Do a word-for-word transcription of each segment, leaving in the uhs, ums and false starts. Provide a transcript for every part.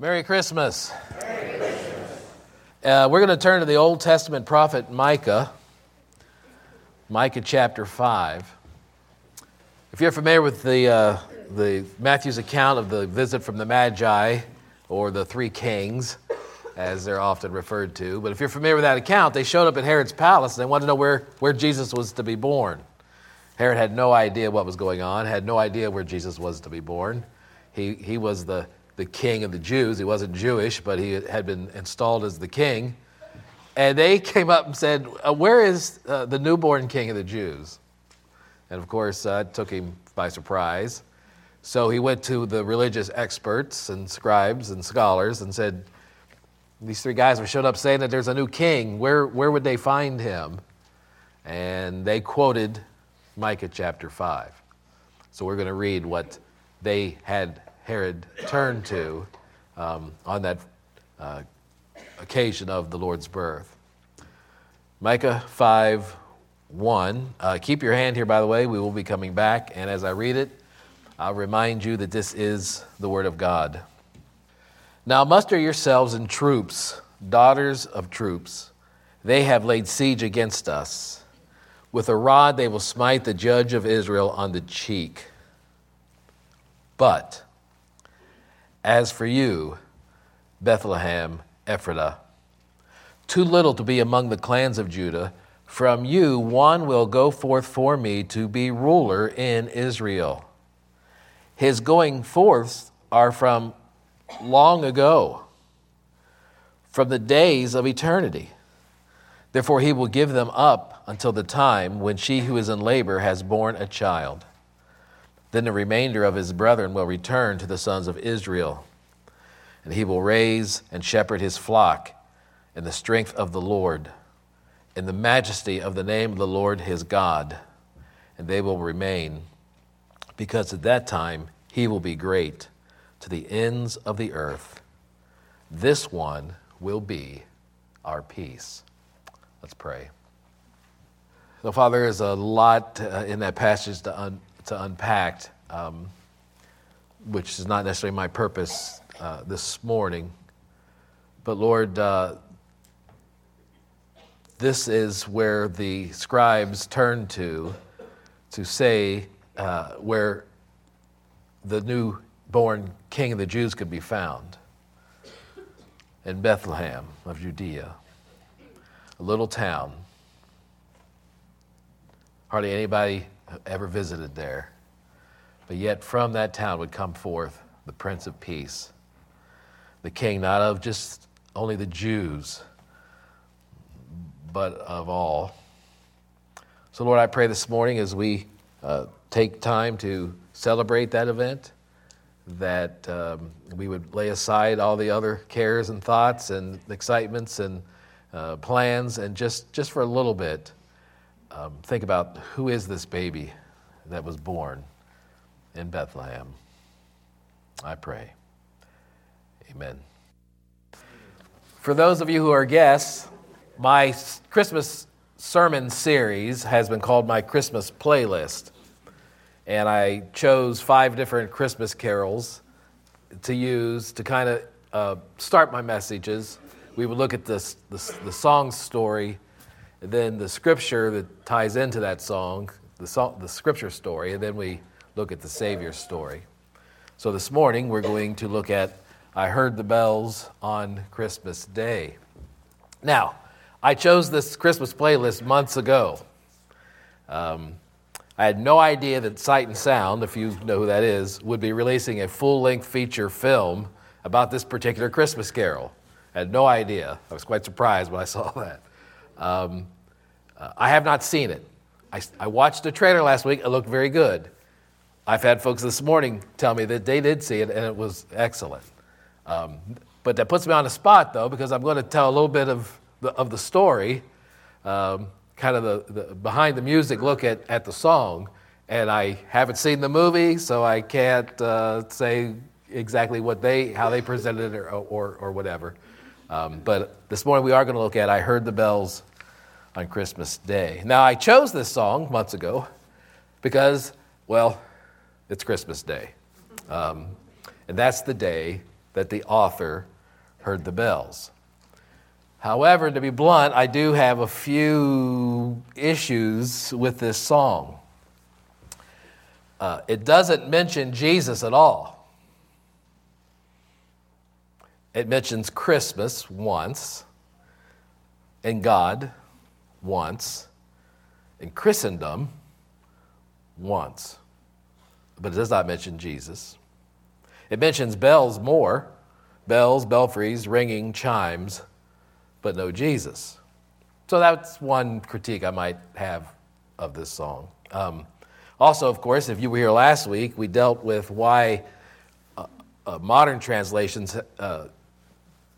Merry Christmas. Merry Christmas. Uh, we're going to turn to the Old Testament prophet Micah, Micah chapter five. If you're familiar with the uh, the Matthew's account of the visit from the Magi, or the three kings, as they're often referred to, but if you're familiar with that account, they showed up at Herod's palace and they wanted to know where, where Jesus was to be born. Herod had no idea what was going on, had no idea where Jesus was to be born. He he was the the king of the Jews. He wasn't Jewish, but he had been installed as the king. And they came up and said, where is uh, the newborn king of the Jews? And of course, uh, it took him by surprise. So he went to the religious experts and scribes and scholars and said, these three guys were showed up saying that there's a new king. Where, where would they find him? And they quoted Micah chapter five. So we're going to read what they had Herod turned to um, on that uh, occasion of the Lord's birth. Micah five one. Uh, keep your hand here, by the way. We will be coming back. And as I read it, I'll remind you that this is the word of God. Now muster yourselves in troops, daughters of troops. They have laid siege against us. With a rod they will smite the judge of Israel on the cheek. But as for you, Bethlehem, Ephratah, too little to be among the clans of Judah, from you one will go forth for me to be ruler in Israel. His going forths are from long ago, from the days of eternity. Therefore he will give them up until the time when she who is in labor has borne a child. Then the remainder of his brethren will return to the sons of Israel, and he will raise and shepherd his flock in the strength of the Lord, in the majesty of the name of the Lord his God, and they will remain, because at that time he will be great to the ends of the earth. This one will be our peace. Let's pray. So, Father, there's a lot uh, in that passage to un- to unpack, um, which is not necessarily my purpose uh, this morning. But Lord, uh, this is where the scribes turned to, to say uh, where the newborn king of the Jews could be found, in Bethlehem of Judea, a little town. Hardly anybody ever visited there, but yet from that town would come forth the Prince of Peace, the King not of just only the Jews, but of all. So Lord, I pray this morning as we uh, take time to celebrate that event, that um, we would lay aside all the other cares and thoughts and excitements and uh, plans, and just, just for a little bit, Um, think about who is this baby that was born in Bethlehem. I pray. Amen. For those of you who are guests, my Christmas sermon series has been called my Christmas playlist. And I chose five different Christmas carols to use to kind of uh, start my messages. We would look at this, this, the song story, and then the scripture that ties into that song, the song, the scripture story, and then we look at the Savior's story. So this morning we're going to look at I Heard the Bells on Christmas Day. Now, I chose this Christmas playlist months ago. Um, I had no idea that Sight and Sound, if you know who that is, would be releasing a full-length feature film about this particular Christmas carol. I had no idea. I was quite surprised when I saw that. Um, uh, I have not seen it. I, I watched the trailer last week. It looked very good. I've had folks this morning tell me that they did see it, and it was excellent. Um, but that puts me on the spot, though, because I'm going to tell a little bit of the, of the story, um, kind of the, the behind the music look at, at the song. And I haven't seen the movie, so I can't uh, say exactly what they how they presented it or or, or whatever. Um, but this morning we are going to look at I Heard the Bells on Christmas Day. Now, I chose this song months ago because, well, it's Christmas Day. Um, and that's the day that the author heard the bells. However, to be blunt, I do have a few issues with this song. Uh, it doesn't mention Jesus at all. It mentions Christmas once, and God once, and Christendom once. But it does not mention Jesus. It mentions bells more, bells, belfries, ringing, chimes, but no Jesus. So that's one critique I might have of this song. Um, also, of course, if you were here last week, we dealt with why uh, uh, modern translations uh,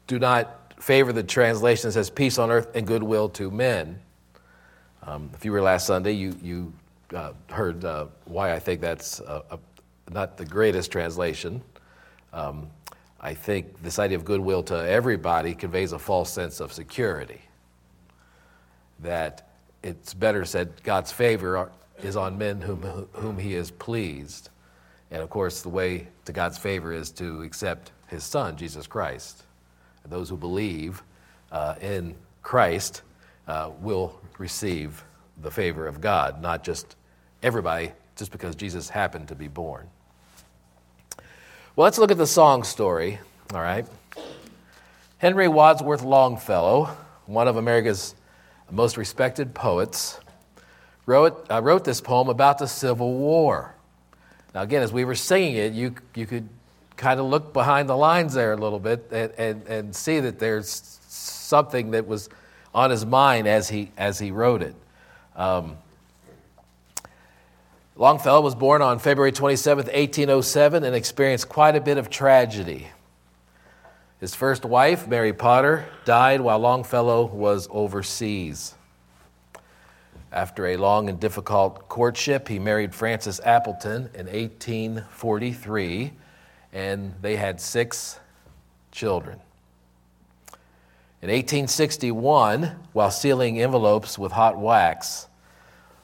do not favor the translation that says peace on earth and goodwill to men. Um, if you were last Sunday, you you uh, heard uh, why I think that's uh, a, not the greatest translation. Um, I think this idea of goodwill to everybody conveys a false sense of security, that it's better said God's favor is on men whom, whom he is pleased. And of course, the way to God's favor is to accept his son, Jesus Christ. And those who believe uh, in Christ uh, will receive the favor of God, not just everybody, just because Jesus happened to be born. Well, let's look at the song story, all right? Henry Wadsworth Longfellow, one of America's most respected poets, wrote uh, wrote this poem about the Civil War. Now, again, as we were singing it, you you could kind of look behind the lines there a little bit and, and, and see that there's something that was on his mind as he as he wrote it. Um, Longfellow was born on February twenty-seventh, eighteen oh seven, and experienced quite a bit of tragedy. His first wife, Mary Potter, died while Longfellow was overseas. After a long and difficult courtship, he married Frances Appleton in eighteen forty-three, and they had six children. In eighteen sixty-one, while sealing envelopes with hot wax,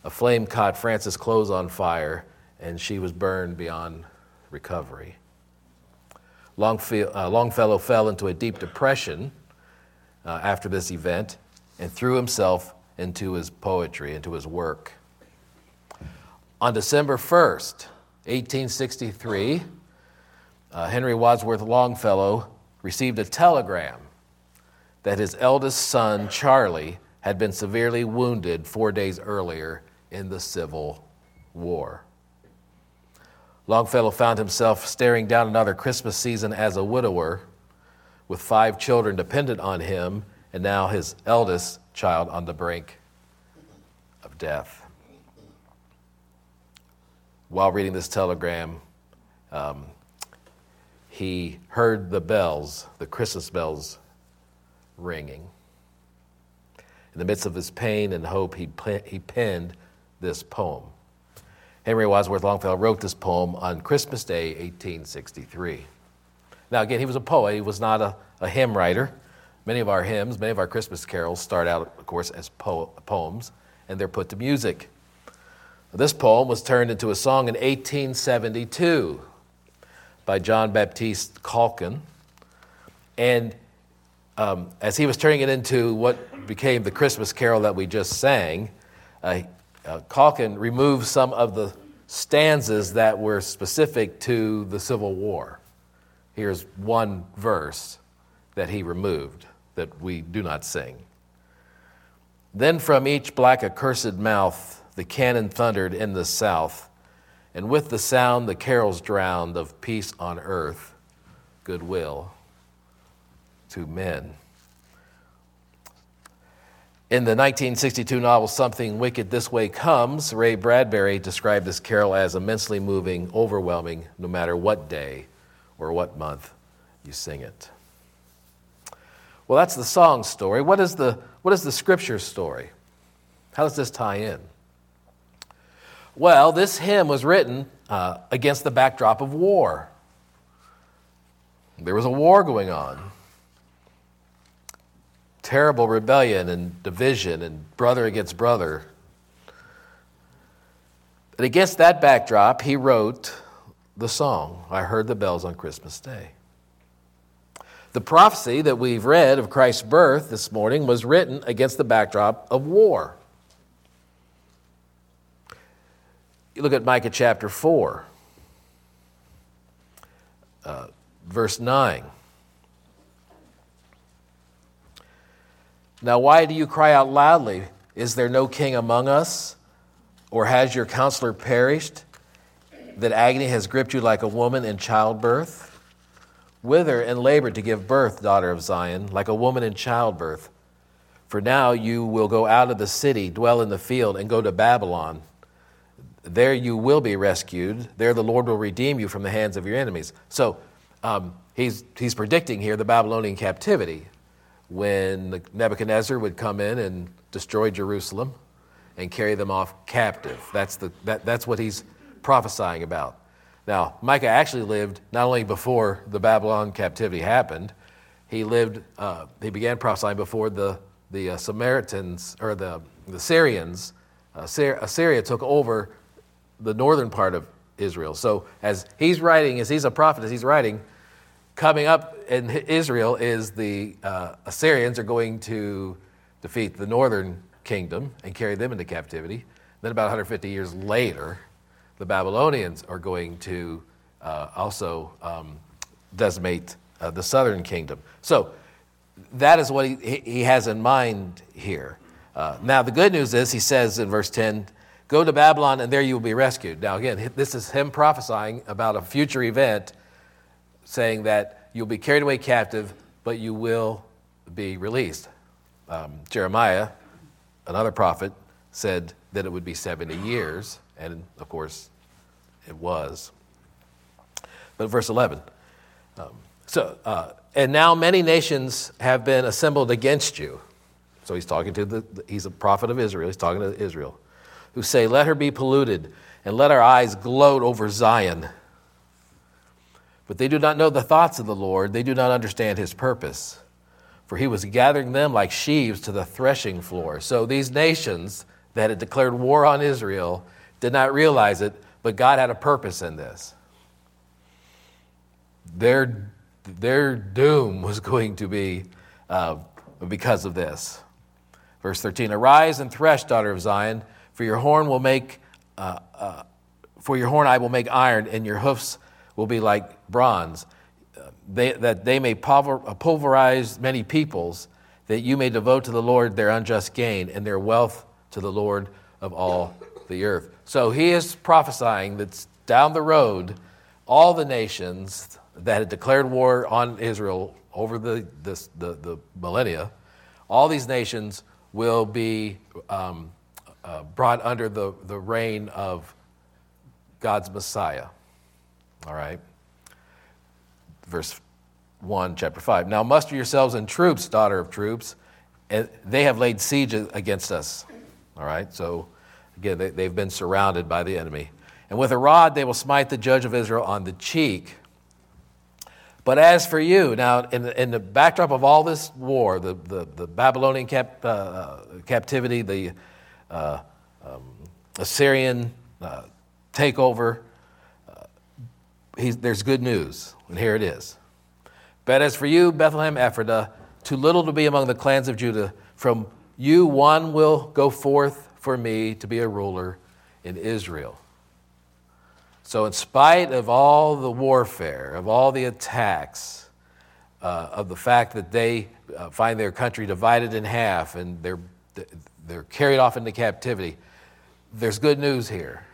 a flame caught Frances' clothes on fire, and she was burned beyond recovery. Longfe- uh, Longfellow fell into a deep depression uh, after this event and threw himself into his poetry, into his work. On December first, eighteen sixty-three, uh, Henry Wadsworth Longfellow received a telegram that his eldest son, Charlie, had been severely wounded four days earlier in the Civil War. Longfellow found himself staring down another Christmas season as a widower with five children dependent on him and now his eldest child on the brink of death. While reading this telegram, um, he heard the bells, the Christmas bells, ringing. In the midst of his pain and hope, he he penned this poem. Henry Wadsworth Longfellow wrote this poem on Christmas Day, eighteen sixty-three. Now, again, he was a poet. He was not a, a hymn writer. Many of our hymns, many of our Christmas carols start out, of course, as po- poems, and they're put to music. This poem was turned into a song in eighteen seventy-two by John Baptiste Calkin, and Um, as he was turning it into what became the Christmas carol that we just sang, uh, uh, Calkin removed some of the stanzas that were specific to the Civil War. Here's one verse that he removed that we do not sing. Then from each black accursed mouth the cannon thundered in the south, and with the sound the carols drowned of peace on earth, goodwill to men. In the nineteen sixty-two novel Something Wicked This Way Comes, Ray Bradbury described this carol as immensely moving, overwhelming, no matter what day or what month you sing it. Well, that's the song story. What is the, what is the scripture story? How does this tie in? Well, this hymn was written uh, against the backdrop of war. There was a war going on. Terrible rebellion and division and brother against brother. And against that backdrop, he wrote the song, I Heard the Bells on Christmas Day. The prophecy that we've read of Christ's birth this morning was written against the backdrop of war. You look at Micah chapter four, uh, verse nine. Now, why do you cry out loudly? Is there no king among us? Or has your counselor perished, that agony has gripped you like a woman in childbirth? Wither and labor to give birth, daughter of Zion, like a woman in childbirth. For now you will go out of the city, dwell in the field, and go to Babylon. There you will be rescued. There the Lord will redeem you from the hands of your enemies. So um, he's he's predicting here the Babylonian captivity, when Nebuchadnezzar would come in and destroy Jerusalem and carry them off captive. That's the that, that's what he's prophesying about. Now, Micah actually lived not only before the Babylon captivity happened, he lived. Uh, he began prophesying before the the uh, Samaritans or the the Syrians. Uh, Syria, Assyria took over the northern part of Israel. So, as he's writing, as he's a prophet, as he's writing, coming up in Israel is the uh, Assyrians are going to defeat the northern kingdom and carry them into captivity. Then about one hundred fifty years later, the Babylonians are going to uh, also um, decimate uh, the southern kingdom. So that is what he, he has in mind here. Uh, now the good news is, he says in verse ten, go to Babylon and there you will be rescued. Now again, this is him prophesying about a future event, saying that you'll be carried away captive, but you will be released. Um, Jeremiah, another prophet, said that it would be seventy years, and of course it was. But verse eleven, um, so uh, and now many nations have been assembled against you. So he's talking to the, he's a prophet of Israel, he's talking to Israel, who say, let her be polluted, and let our eyes gloat over Zion. But they do not know the thoughts of the Lord, they do not understand his purpose. For he was gathering them like sheaves to the threshing floor. So these nations that had declared war on Israel did not realize it, but God had a purpose in this. Their, their doom was going to be uh, because of this. Verse thirteen, arise and thresh, daughter of Zion, for your horn will make, uh, uh, for your horn I will make iron, and your hoofs will be like bronze. They, that they may pulverize many peoples, that you may devote to the Lord their unjust gain, and their wealth to the Lord of all the earth. So he is prophesying that down the road, all the nations that had declared war on Israel over the this, the, the millennia, all these nations will be um, uh, brought under the, the reign of God's Messiah. All right. Verse one, chapter five. Now muster yourselves in troops, daughter of troops, and they have laid siege against us. All right, so again, they, they've been surrounded by the enemy. And with a rod they will smite the judge of Israel on the cheek. But as for you, now in the, in the backdrop of all this war, the, the, the Babylonian cap, uh, captivity, the uh, um, Assyrian uh, takeover, uh, he's, there's good news. And here it is. But as for you, Bethlehem Ephratah, too little to be among the clans of Judah, from you one will go forth for me to be a ruler in Israel. So in spite of all the warfare, of all the attacks, uh, of the fact that they uh, find their country divided in half and they're, they're carried off into captivity, there's good news here.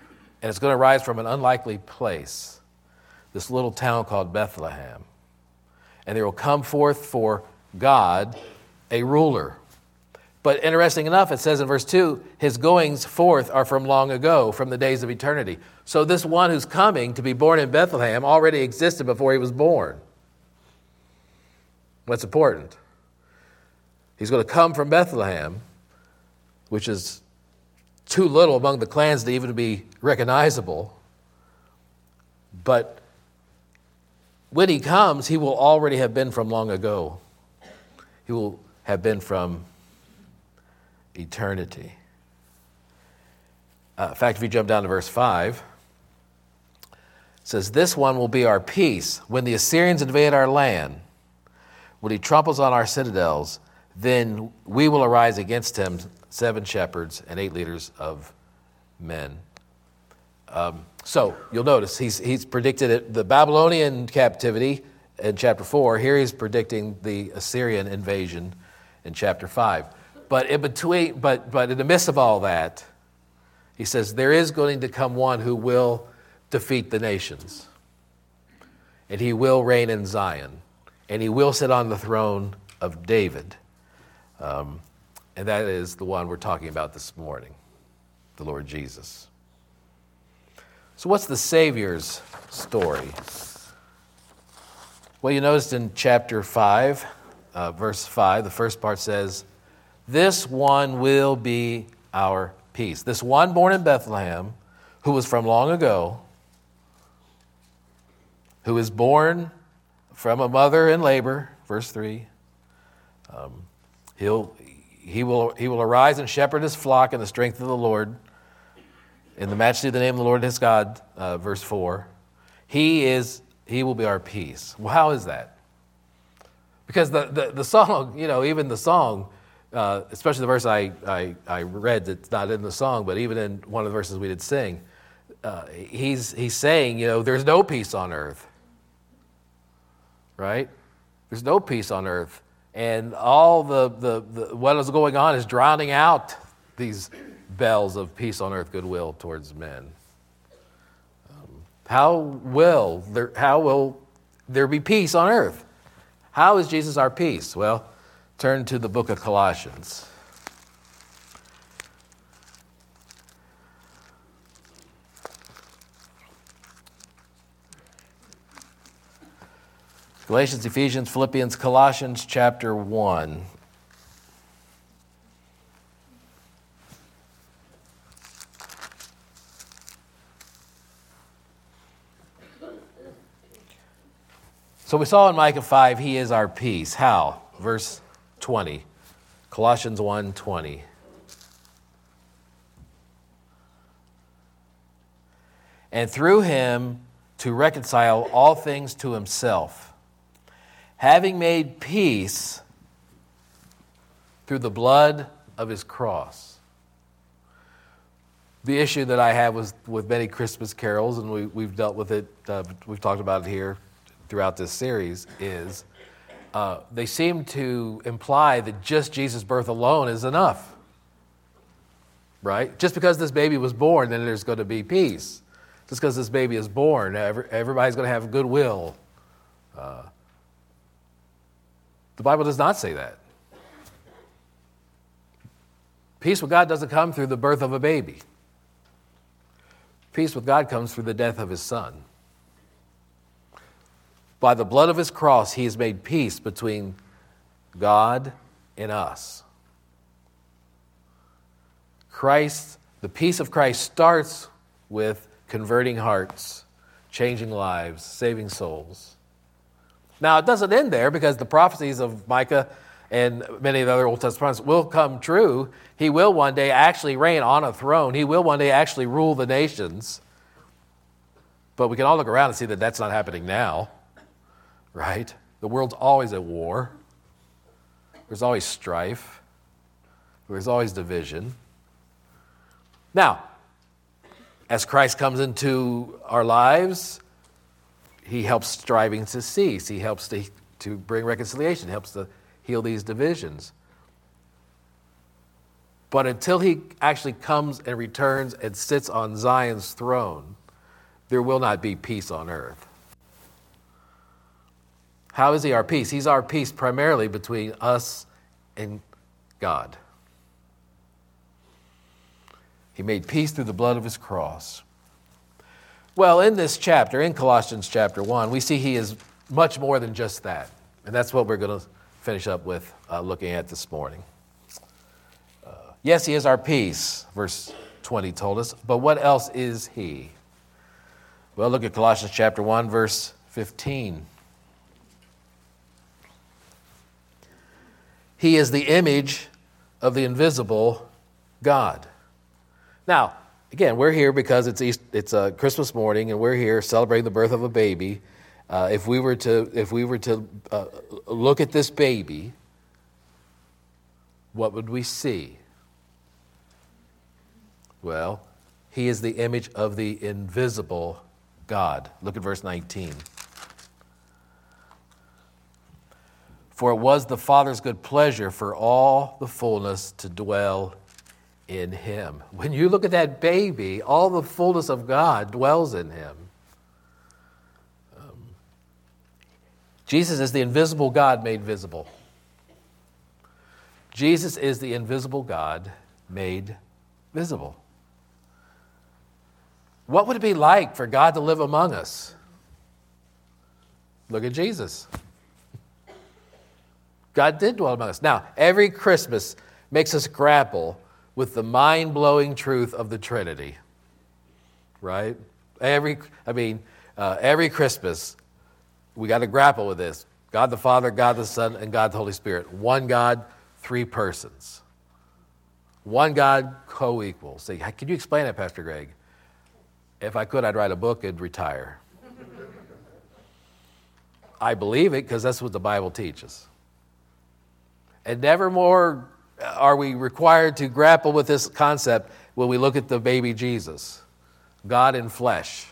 And it's going to rise from an unlikely place, this little town called Bethlehem. And there will come forth for God a ruler. But interesting enough, it says in verse two, his goings forth are from long ago, from the days of eternity. So this one who's coming to be born in Bethlehem already existed before he was born. What's important? He's going to come from Bethlehem, which is too little among the clans to even be recognizable. But when he comes, he will already have been from long ago. He will have been from eternity. Uh, in fact, if you jump down to verse five, it says, this one will be our peace. When the Assyrians invade our land, When he tramples on our citadels, then we will arise against him, seven shepherds and eight leaders of men. Um, so you'll notice he's he's predicted it, the Babylonian captivity in chapter four. Here he's predicting the Assyrian invasion in chapter five. But in between, but but in the midst of all that, he says there is going to come one who will defeat the nations, and he will reign in Zion, and he will sit on the throne of David. Um, and that is the one we're talking about this morning, the Lord Jesus. So what's the Savior's story? Well, you noticed in chapter five, uh, verse five, the first part says, this one will be our peace. This one born in Bethlehem, who was from long ago, who is born from a mother in labor, verse three, um, He'll, he will he will arise and shepherd his flock in the strength of the Lord, in the majesty of the name of the Lord his God, uh, verse four. He is he will be our peace. Well, how is that? Because the, the, the song, you know, even the song, uh, especially the verse I, I, I read that's not in the song, but even in one of the verses we did sing, uh, he's he's saying, you know, there's no peace on earth. Right? There's no peace on earth. And all the, the, the what is going on is drowning out these bells of peace on earth, goodwill towards men. Um, how will there, how will there be peace on earth? How is Jesus our peace? Well, turn to the book of Colossians. Galatians, Ephesians, Philippians, Colossians, chapter one. So we saw in Micah five, he is our peace. How? Verse twenty. Colossians one twenty. And through him to reconcile all things to himself, having made peace through the blood of his cross. The issue that I have was with many Christmas carols, and we, we've dealt with it, uh, we've talked about it here throughout this series, is uh, they seem to imply that just Jesus' birth alone is enough, right? Just because this baby was born, then there's going to be peace. Just because this baby is born, every, everybody's going to have goodwill. Uh The Bible does not say that. Peace with God doesn't come through the birth of a baby. Peace with God comes through the death of his son. By the blood of his cross, he has made peace between God and us. Christ, the peace of Christ starts with converting hearts, changing lives, saving souls. Now, it doesn't end there, because the prophecies of Micah and many of the other Old Testament prophets will come true. He will one day actually reign on a throne. He will one day actually rule the nations. But we can all look around and see that that's not happening now, right? The world's always at war. There's always strife. There's always division. Now, as Christ comes into our lives, he helps striving to cease. He helps to, to bring reconciliation. He helps to heal these divisions. But until he actually comes and returns and sits on Zion's throne, there will not be peace on earth. How is he our peace? He's our peace primarily between us and God. He made peace through the blood of his cross. Well, in this chapter, in Colossians chapter one, we see he is much more than just that. And that's what we're going to finish up with uh, looking at this morning. Uh, yes, he is our peace, verse twenty told us, but what else is he? Well, look at Colossians chapter one, verse fifteen. He is the image of the invisible God. Now, again, we're here because it's East, it's uh, Christmas morning, and we're here celebrating the birth of a baby. Uh, if we were to, if we were to uh, look at this baby, what would we see? Well, he is the image of the invisible God. Look at verse nineteen. For it was the Father's good pleasure for all the fullness to dwell in him. When you look at that baby, all the fullness of God dwells in him. Um, Jesus is the invisible God made visible. Jesus is the invisible God made visible. What would it be like for God to live among us? Look at Jesus. God did dwell among us. Now, every Christmas makes us grapple with the mind-blowing truth of the Trinity, right? Every, I mean, uh, every Christmas, we got to grapple with this. God the Father, God the Son, and God the Holy Spirit. One God, three persons. One God, co-equal. See, can you explain that, Pastor Greg? If I could, I'd write a book and retire. I believe it because that's what the Bible teaches. And nevermore are we required to grapple with this concept when we look at the baby Jesus, God in flesh.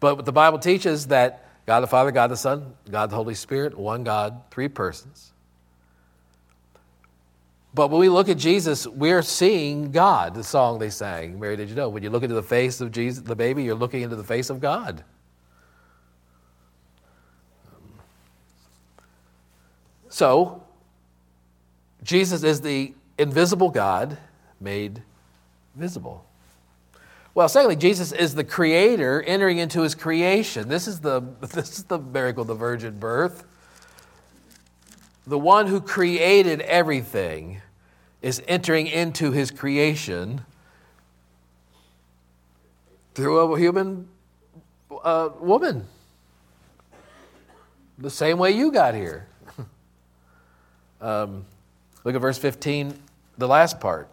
But what the Bible teaches that God the Father, God the Son, God the Holy Spirit, one God, three persons. But when we look at Jesus, we're seeing God, the song they sang. Mary, did you know? When you look into the face of Jesus, the baby, you're looking into the face of God. So, Jesus is the invisible God made visible. Well, secondly, Jesus is the creator entering into his creation. This is the, this is the miracle of the virgin birth. The one who created everything is entering into his creation through a human uh, woman. The same way you got here. um, look at verse fifteen, the last part.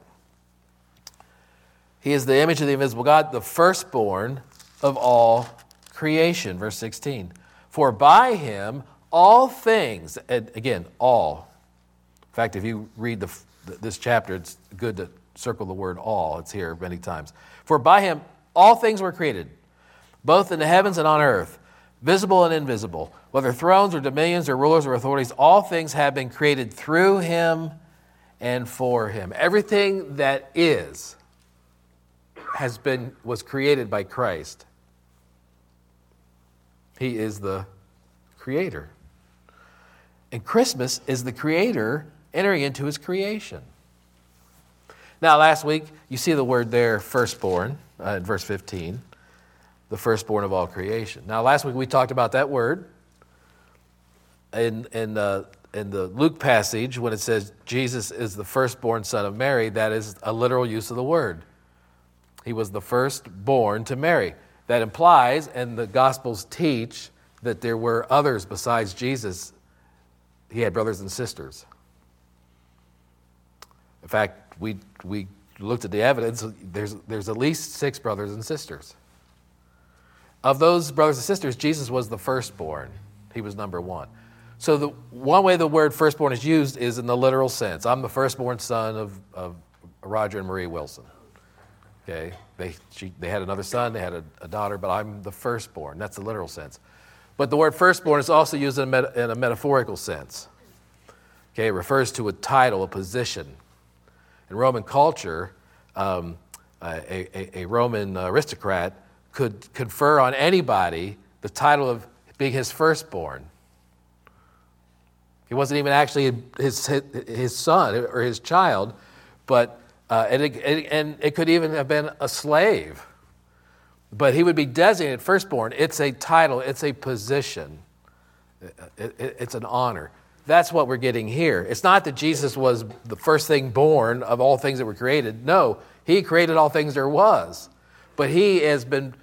He is the image of the invisible God, the firstborn of all creation. Verse sixteen. For by him all things, and again, all. In fact, if you read the, this chapter, it's good to circle the word all. It's here many times. For by him all things were created, both in the heavens and on earth, visible and invisible. Whether thrones or dominions or rulers or authorities, all things have been created through him and for him. Everything that is has been, was created by Christ. He is the creator. And Christmas is the creator entering into his creation. Now, last week, you see the word there, firstborn, uh, in verse fifteen, the firstborn of all creation. Now, last week we talked about that word in, in, uh, in the Luke passage when it says Jesus is the firstborn son of Mary. That is a literal use of the word. He was the firstborn to Mary. That implies, and the Gospels teach, that there were others besides Jesus. He had brothers and sisters. In fact, we we looked at the evidence. There's there's at least six brothers and sisters. Of those brothers and sisters, Jesus was the firstborn. He was number one. So the one way the word firstborn is used is in the literal sense. I'm the firstborn son of, of Roger and Marie Wilson. Okay, they she, they had another son, they had a, a daughter, but I'm the firstborn. That's the literal sense. But the word firstborn is also used in a, meta, in a metaphorical sense. Okay, it refers to a title, a position. In Roman culture, um, a, a, a Roman aristocrat could confer on anybody the title of being his firstborn. He wasn't even actually his his son or his child, but Uh, and, it, and it could even have been a slave. But he would be designated firstborn. It's a title. It's a position. It, it, it's an honor. That's what we're getting here. It's not that Jesus was the first thing born of all things that were created. No, he created all things there was. But he has been,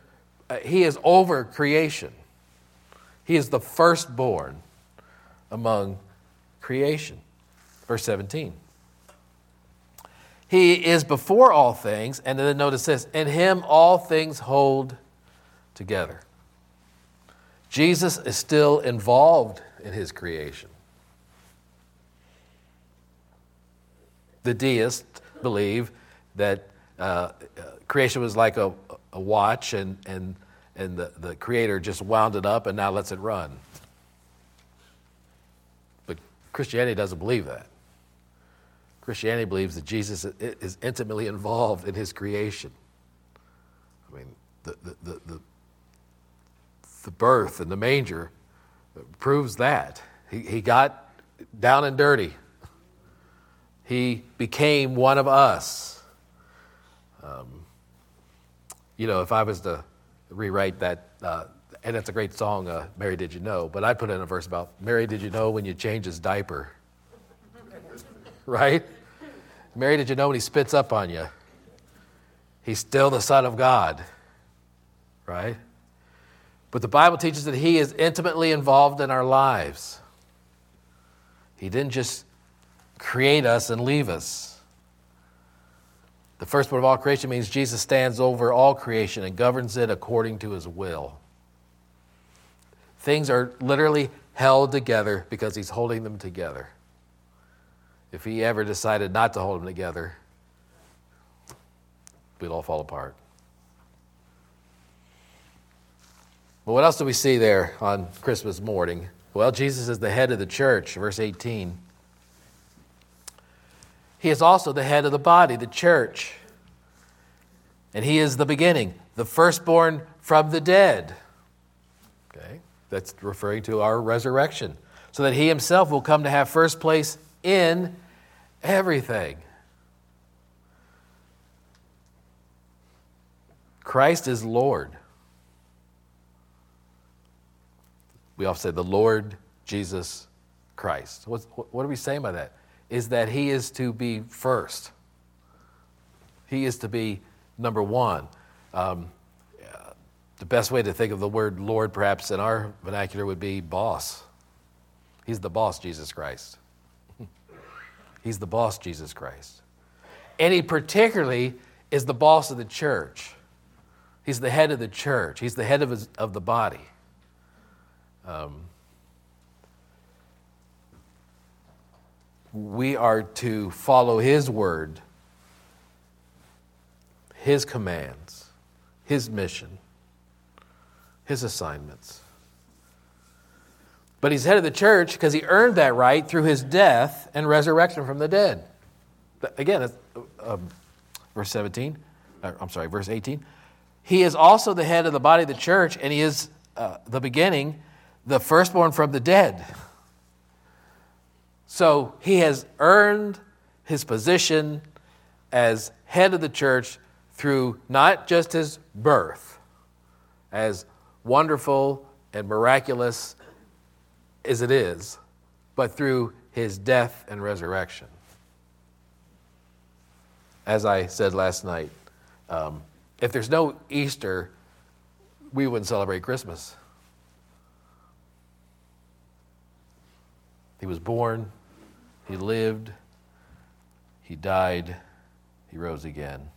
uh, he is over creation. He is the firstborn among creation. Verse seventeen. He is before all things, and then notice this, in him all things hold together. Jesus is still involved in his creation. The deists believe that uh, creation was like a, a watch and, and, and the, the creator just wound it up and now lets it run. But Christianity doesn't believe that. Christianity believes that Jesus is intimately involved in his creation. I mean, the the the, the, the birth and the manger proves that. He, he got down and dirty. He became one of us. Um, you know, if I was to rewrite that, uh, and that's a great song, uh, Mary Did You Know, but I'd put in a verse about, Mary, did you know when you changed his diaper? Right? Mary, did you know when he spits up on you? He's still the Son of God. Right? But the Bible teaches that he is intimately involved in our lives. He didn't just create us and leave us. The first word of all creation means Jesus stands over all creation and governs it according to his will. Things are literally held together because he's holding them together. If he ever decided not to hold them together, we'd all fall apart. But what else do we see there on Christmas morning? Well, Jesus is the head of the church, verse eighteen. He is also the head of the body, the church. And he is the beginning, the firstborn from the dead. Okay, that's referring to our resurrection. So that he himself will come to have first place in everything. Christ is Lord. We often say the Lord Jesus Christ. What's, what are we saying by that? Is that he is to be first. He is to be number one. Um, the best way to think of the word Lord, perhaps in our vernacular, would be boss. He's the boss, Jesus Christ. He's the boss, Jesus Christ. And he particularly is the boss of the church. He's the head of the church. He's the head of his, of the body. Um, we are to follow his word, his commands, his mission, his assignments. But he's head of the church because he earned that right through his death and resurrection from the dead. Again, that's, um, verse seventeen. Or, I'm sorry, verse eighteen. He is also the head of the body of the church, and he is uh, the beginning, the firstborn from the dead. So he has earned his position as head of the church through not just his birth, as wonderful and miraculous as it is, but through his death and resurrection. As I said last night, um, if there's no Easter, we wouldn't celebrate Christmas. He was born, he lived, he died, he rose again.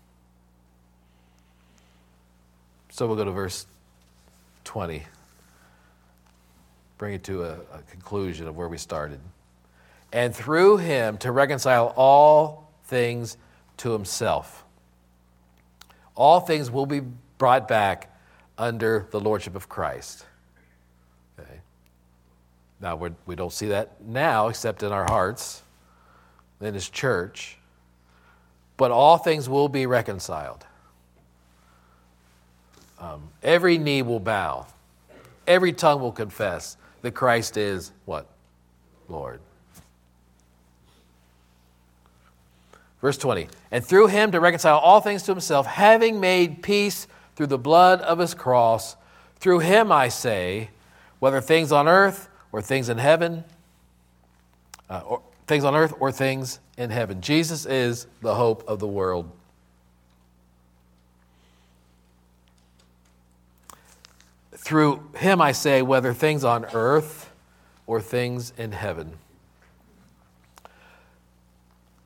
So we'll go to verse twenty. Bring it to a, a conclusion of where we started. And through him to reconcile all things to himself. All things will be brought back under the lordship of Christ. Okay. Now, we're, we don't see that now except in our hearts, in his church. But all things will be reconciled. Um, every knee will bow. Every tongue will confess that Christ is what? Lord. Verse twenty. And through him to reconcile all things to himself, having made peace through the blood of his cross, through him I say, whether things on earth or things in heaven, uh, or things on earth or things in heaven. Jesus is the hope of the world. Through him, I say, whether things on earth or things in heaven.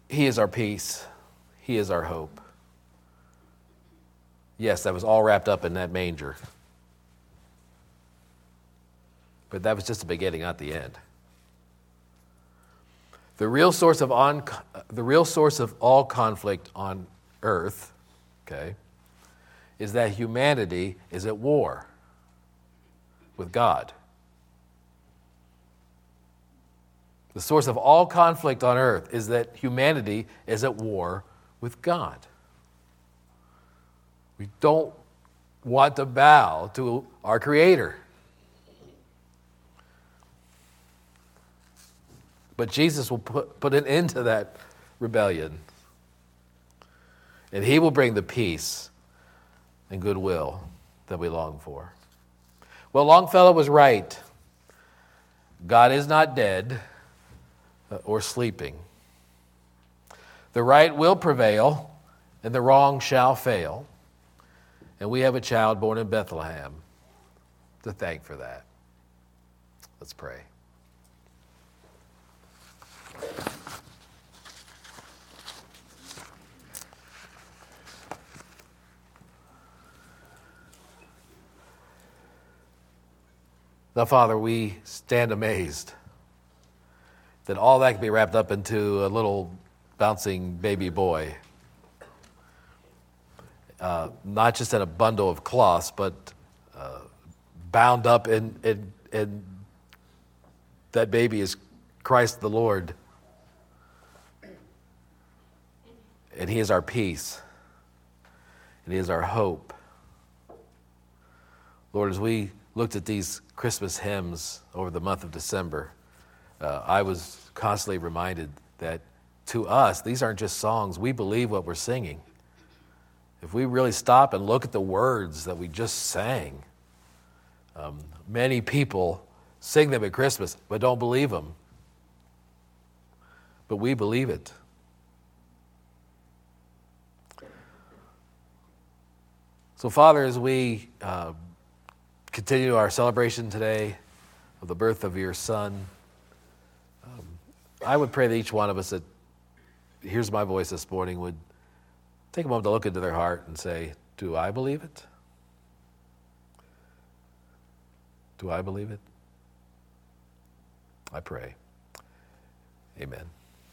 He is our peace. He is our hope. Yes, that was all wrapped up in that manger. But that was just the beginning, not the end. The real source of on, the real source of all conflict on earth, okay, is that humanity is at war with God. The source of all conflict on earth is that humanity is at war with God. We don't want to bow to our Creator. But Jesus will put, put an end to that rebellion. And he will bring the peace and goodwill that we long for. Well, Longfellow was right. God is not dead or sleeping. The right will prevail, and the wrong shall fail. And we have a child born in Bethlehem to thank for that. Let's pray. Now, Father, we stand amazed that all that can be wrapped up into a little bouncing baby boy. Uh, not just in a bundle of cloths, but uh, bound up in, in, in that baby is Christ the Lord. And he is our peace. And he is our hope. Lord, as we looked at these Christmas hymns over the month of December, uh, I was constantly reminded that to us, these aren't just songs. We believe what we're singing. If we really stop and look at the words that we just sang, um, many people sing them at Christmas but don't believe them. But we believe it. So, Father, as we uh, continue our celebration today of the birth of your Son, um, I would pray that each one of us that hears my voice this morning would take a moment to look into their heart and say, do I believe it? Do I believe it? I pray. Amen.